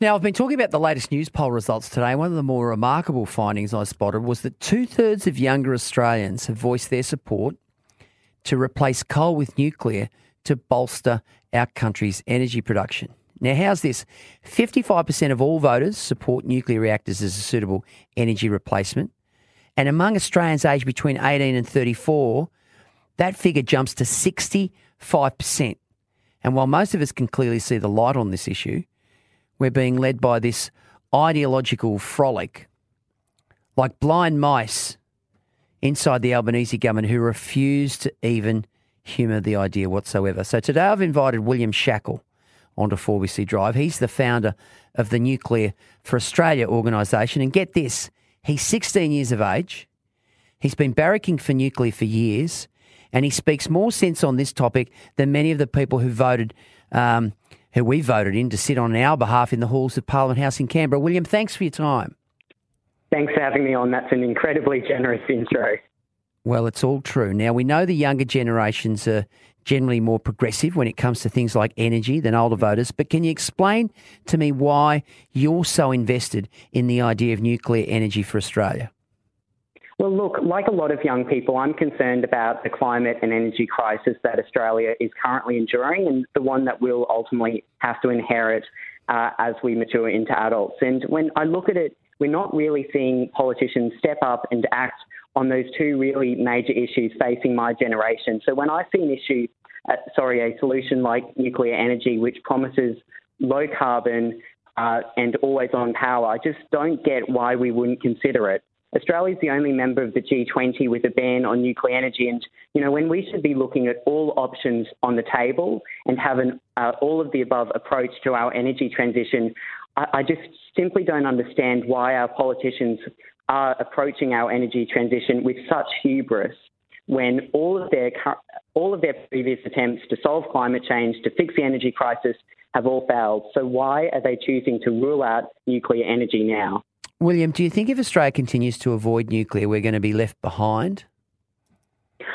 Now, I've been talking about the latest news poll results today. One of the more remarkable findings I spotted was that two-thirds of younger Australians have voiced their support to replace coal with nuclear to bolster our country's energy production. Now, how's this? 55% of all voters support nuclear reactors as a suitable energy replacement. And among Australians aged between 18 and 34, that figure jumps to 65%. And while most of us can clearly see the light on this issue, we're being led by this ideological frolic, like blind mice inside the Albanese government who refuse to even humour the idea whatsoever. So today I've invited William Shackel onto 4BC Drive. He's the founder of the Nuclear for Australia organisation. And get this, he's 16 years of age. He's been barracking for nuclear for years. And he speaks more sense on this topic than many of the people who voted who we voted in to sit on our behalf in the halls of Parliament House in Canberra. William, thanks for your time. Thanks for having me on. That's an incredibly generous intro. Well, it's all true. Now, we know the younger generations are generally more progressive when it comes to things like energy than older voters, but can you explain to me why you're so invested in the idea of nuclear energy for Australia? Well, look, like a lot of young people, I'm concerned about the climate and energy crisis that Australia is currently enduring and the one that we'll ultimately have to inherit as we mature into adults. And when I look at it, we're not really seeing politicians step up and act on those two really major issues facing my generation. So when I see an issue, a solution like nuclear energy, which promises low carbon and always on power, I just don't get why we wouldn't consider it. Australia is the only member of the G20 with a ban on nuclear energy, and you know when we should be looking at all options on the table and have an all of the above approach to our energy transition. I just simply don't understand why our politicians are approaching our energy transition with such hubris, when all of their previous attempts to solve climate change, to fix the energy crisis, have all failed. So why are they choosing to rule out nuclear energy now? William, do you think if Australia continues to avoid nuclear, we're going to be left behind?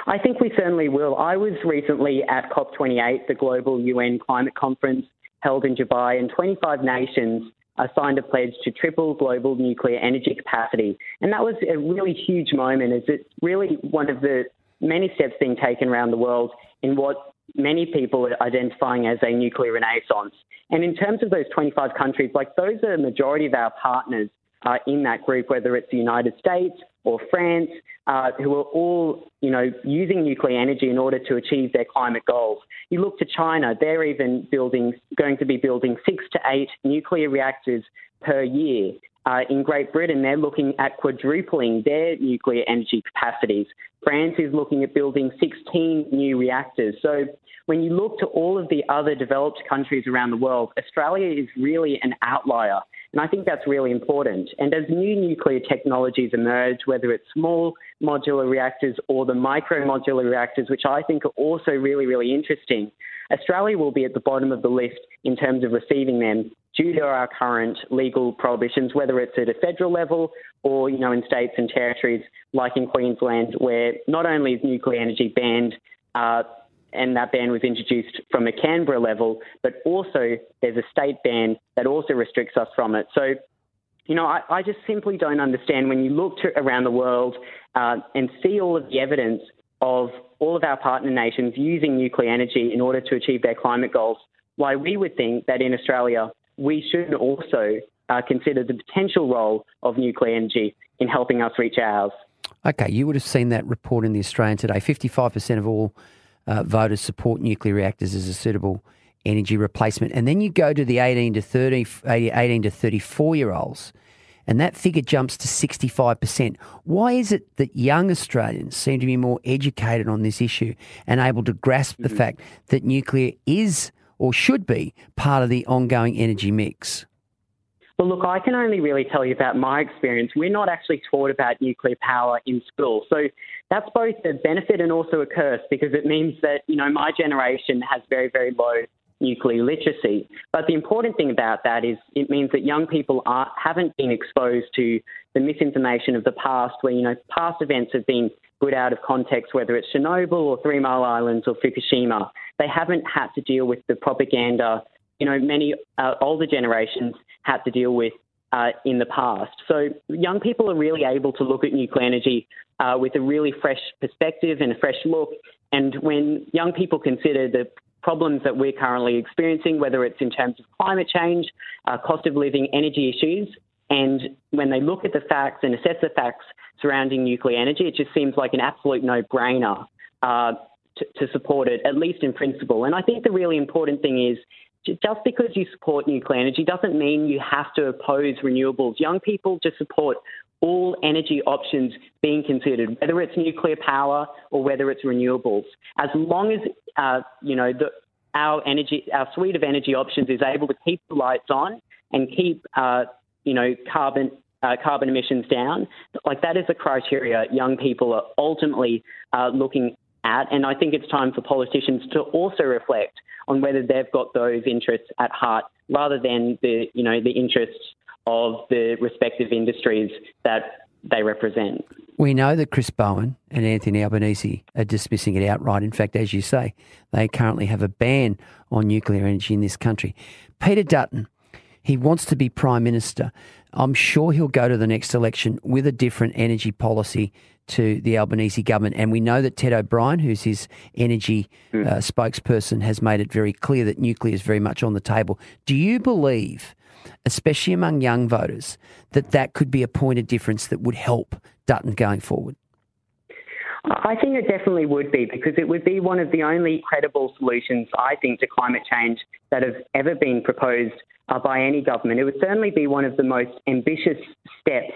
I think we certainly will. I was recently at COP28, the global UN climate conference held in Dubai, and 25 nations signed a pledge to triple global nuclear energy capacity. And that was a really huge moment, as it's really one of the many steps being taken around the world in what many people are identifying as a nuclear renaissance. And in terms of those 25 countries, like those are the majority of our partners in that group, whether it's the United States or France, who are all, using nuclear energy in order to achieve their climate goals. You look to China; they're even going to be building 6 to 8 nuclear reactors per year. In Great Britain, they're looking at quadrupling their nuclear energy capacities. France is looking at building 16 new reactors. So when you look to all of the other developed countries around the world, Australia is really an outlier. And I think that's really important. And as new nuclear technologies emerge, whether it's small modular reactors or the micro modular reactors, which I think are also really, really interesting, Australia will be at the bottom of the list in terms of receiving them due to our current legal prohibitions, whether it's at a federal level or, in states and territories like in Queensland, where not only is nuclear energy banned, and that ban was introduced from a Canberra level, but also there's a state ban that also restricts us from it. So, I just simply don't understand when you look around the world and see all of the evidence of all of our partner nations using nuclear energy in order to achieve their climate goals, why we would think that in Australia we should also consider the potential role of nuclear energy in helping us reach ours. Okay, you would have seen that report in The Australian today. 55% of all voters support nuclear reactors as a suitable energy replacement. And then you go to the 18 to 34-year-olds, and that figure jumps to 65%. Why is it that young Australians seem to be more educated on this issue and able to grasp the fact that nuclear is or should be part of the ongoing energy mix? Well, look, I can only really tell you about my experience. We're not actually taught about nuclear power in school. So that's both a benefit and also a curse, because it means that, my generation has very, very low nuclear literacy. But the important thing about that is it means that young people haven't been exposed to the misinformation of the past, where, past events have been put out of context, whether it's Chernobyl or 3 Mile Island or Fukushima. They haven't had to deal with the propaganda. Many older generations had to deal with in the past. So young people are really able to look at nuclear energy with a really fresh perspective and a fresh look. And when young people consider the problems that we're currently experiencing, whether it's in terms of climate change, cost of living, energy issues, and when they look at the facts and assess the facts surrounding nuclear energy, it just seems like an absolute no-brainer to support it, at least in principle. And I think the really important thing is, just because you support nuclear energy doesn't mean you have to oppose renewables. Young people just support all energy options being considered, whether it's nuclear power or whether it's renewables. As long as our suite of energy options is able to keep the lights on and keep carbon emissions down, like that is the criteria young people are ultimately looking at. And I think it's time for politicians to also reflect on whether they've got those interests at heart, rather than the interests of the respective industries that they represent. We know that Chris Bowen and Anthony Albanese are dismissing it outright. In fact, as you say, they currently have a ban on nuclear energy in this country. Peter Dutton, he wants to be Prime Minister. I'm sure he'll go to the next election with a different energy policy to the Albanese government. And we know that Ted O'Brien, who's his energy spokesperson, has made it very clear that nuclear is very much on the table. Do you believe, especially among young voters, that that could be a point of difference that would help Dutton going forward? I think it definitely would be, because it would be one of the only credible solutions, I think, to climate change that have ever been proposed by any government. It would certainly be one of the most ambitious steps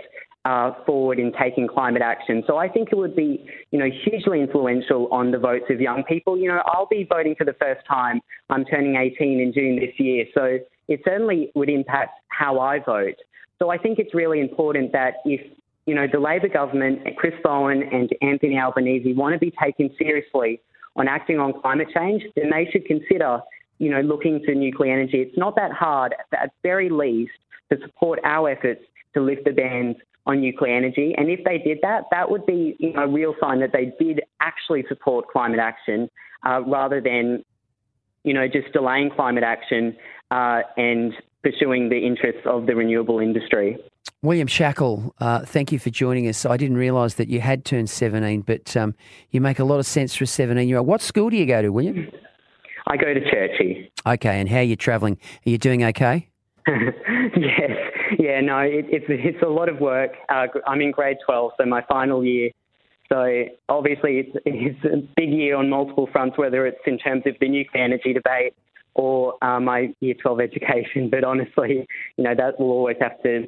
forward in taking climate action. So I think it would be, hugely influential on the votes of young people. I'll be voting for the first time. I'm turning 18 in June this year. So it certainly would impact how I vote. So I think it's really important that if, the Labor government, Chris Bowen and Anthony Albanese, want to be taken seriously on acting on climate change, then they should consider, looking to nuclear energy. It's not that hard, at very least, to support our efforts to lift the bans on nuclear energy. And if they did that, that would be a real sign that they did actually support climate action, rather than, just delaying climate action and pursuing the interests of the renewable industry. William Shackel, thank you for joining us. I didn't realise that you had turned 17, but you make a lot of sense for a 17-year-old. What school do you go to, William? I go to Churchy. Okay, and how are you travelling? Are you doing okay? Yes. Yeah, no, it's a lot of work. I'm in grade 12, so my final year. So obviously it's a big year on multiple fronts, whether it's in terms of the nuclear energy debate or my year 12 education. But honestly, that will always have to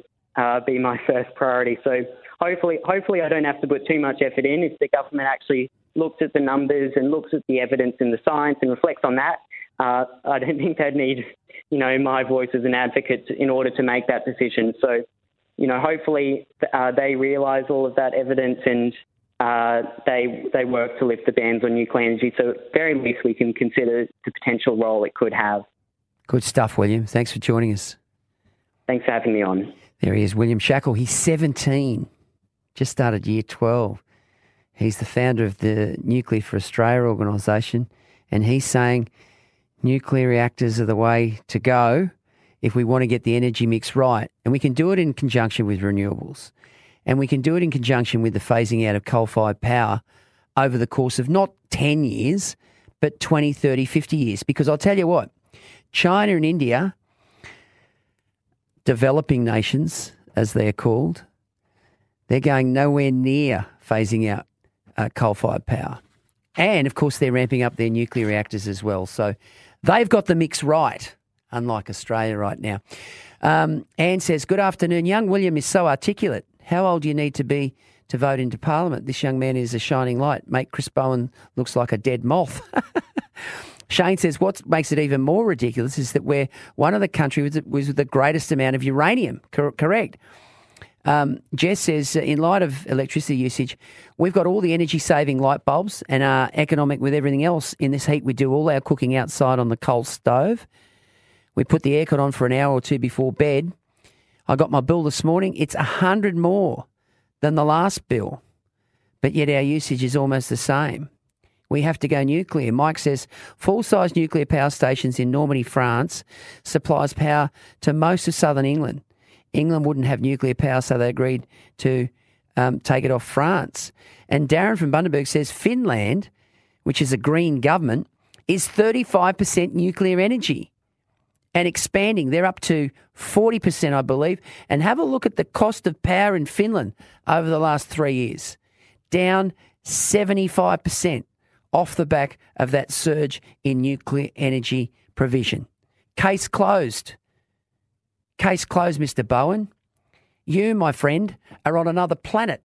be my first priority. So hopefully I don't have to put too much effort in. If the government actually looks at the numbers and looks at the evidence and the science and reflects on that, I don't think they'd need, my voice as an advocate in order to make that decision. So, hopefully they realise all of that evidence and they work to lift the bans on nuclear energy. So at very least we can consider the potential role it could have. Good stuff, William. Thanks for joining us. Thanks for having me on. There he is, William Shackel. He's 17, just started year 12. He's the founder of the Nuclear for Australia organisation, and he's saying nuclear reactors are the way to go if we want to get the energy mix right. And we can do it in conjunction with renewables. And we can do it in conjunction with the phasing out of coal-fired power over the course of not 10 years, but 20, 30, 50 years. Because I'll tell you what, China and India, developing nations, as they are called, they're going nowhere near phasing out coal-fired power. And, of course, they're ramping up their nuclear reactors as well. So they've got the mix right, unlike Australia right now. Anne says, good afternoon. Young William is so articulate. How old do you need to be to vote into Parliament? This young man is a shining light. Mate, Chris Bowen looks like a dead moth. Shane says, what makes it even more ridiculous is that we're one of the countries with the greatest amount of uranium. Correct. Jess says, in light of electricity usage, we've got all the energy-saving light bulbs and are economic with everything else. In this heat, we do all our cooking outside on the coal stove. We put the aircon on for an hour or two before bed. I got my bill this morning. It's 100 more than the last bill, but yet our usage is almost the same. We have to go nuclear. Mike says, full-size nuclear power stations in Normandy, France, supplies power to most of southern England. England wouldn't have nuclear power, so they agreed to take it off France. And Darren from Bundaberg says, Finland, which is a green government, is 35% nuclear energy and expanding. They're up to 40%, I believe. And have a look at the cost of power in Finland over the last 3 years. Down 75% off the back of that surge in nuclear energy provision. Case closed. Case closed, Mr. Bowen. You, my friend, are on another planet.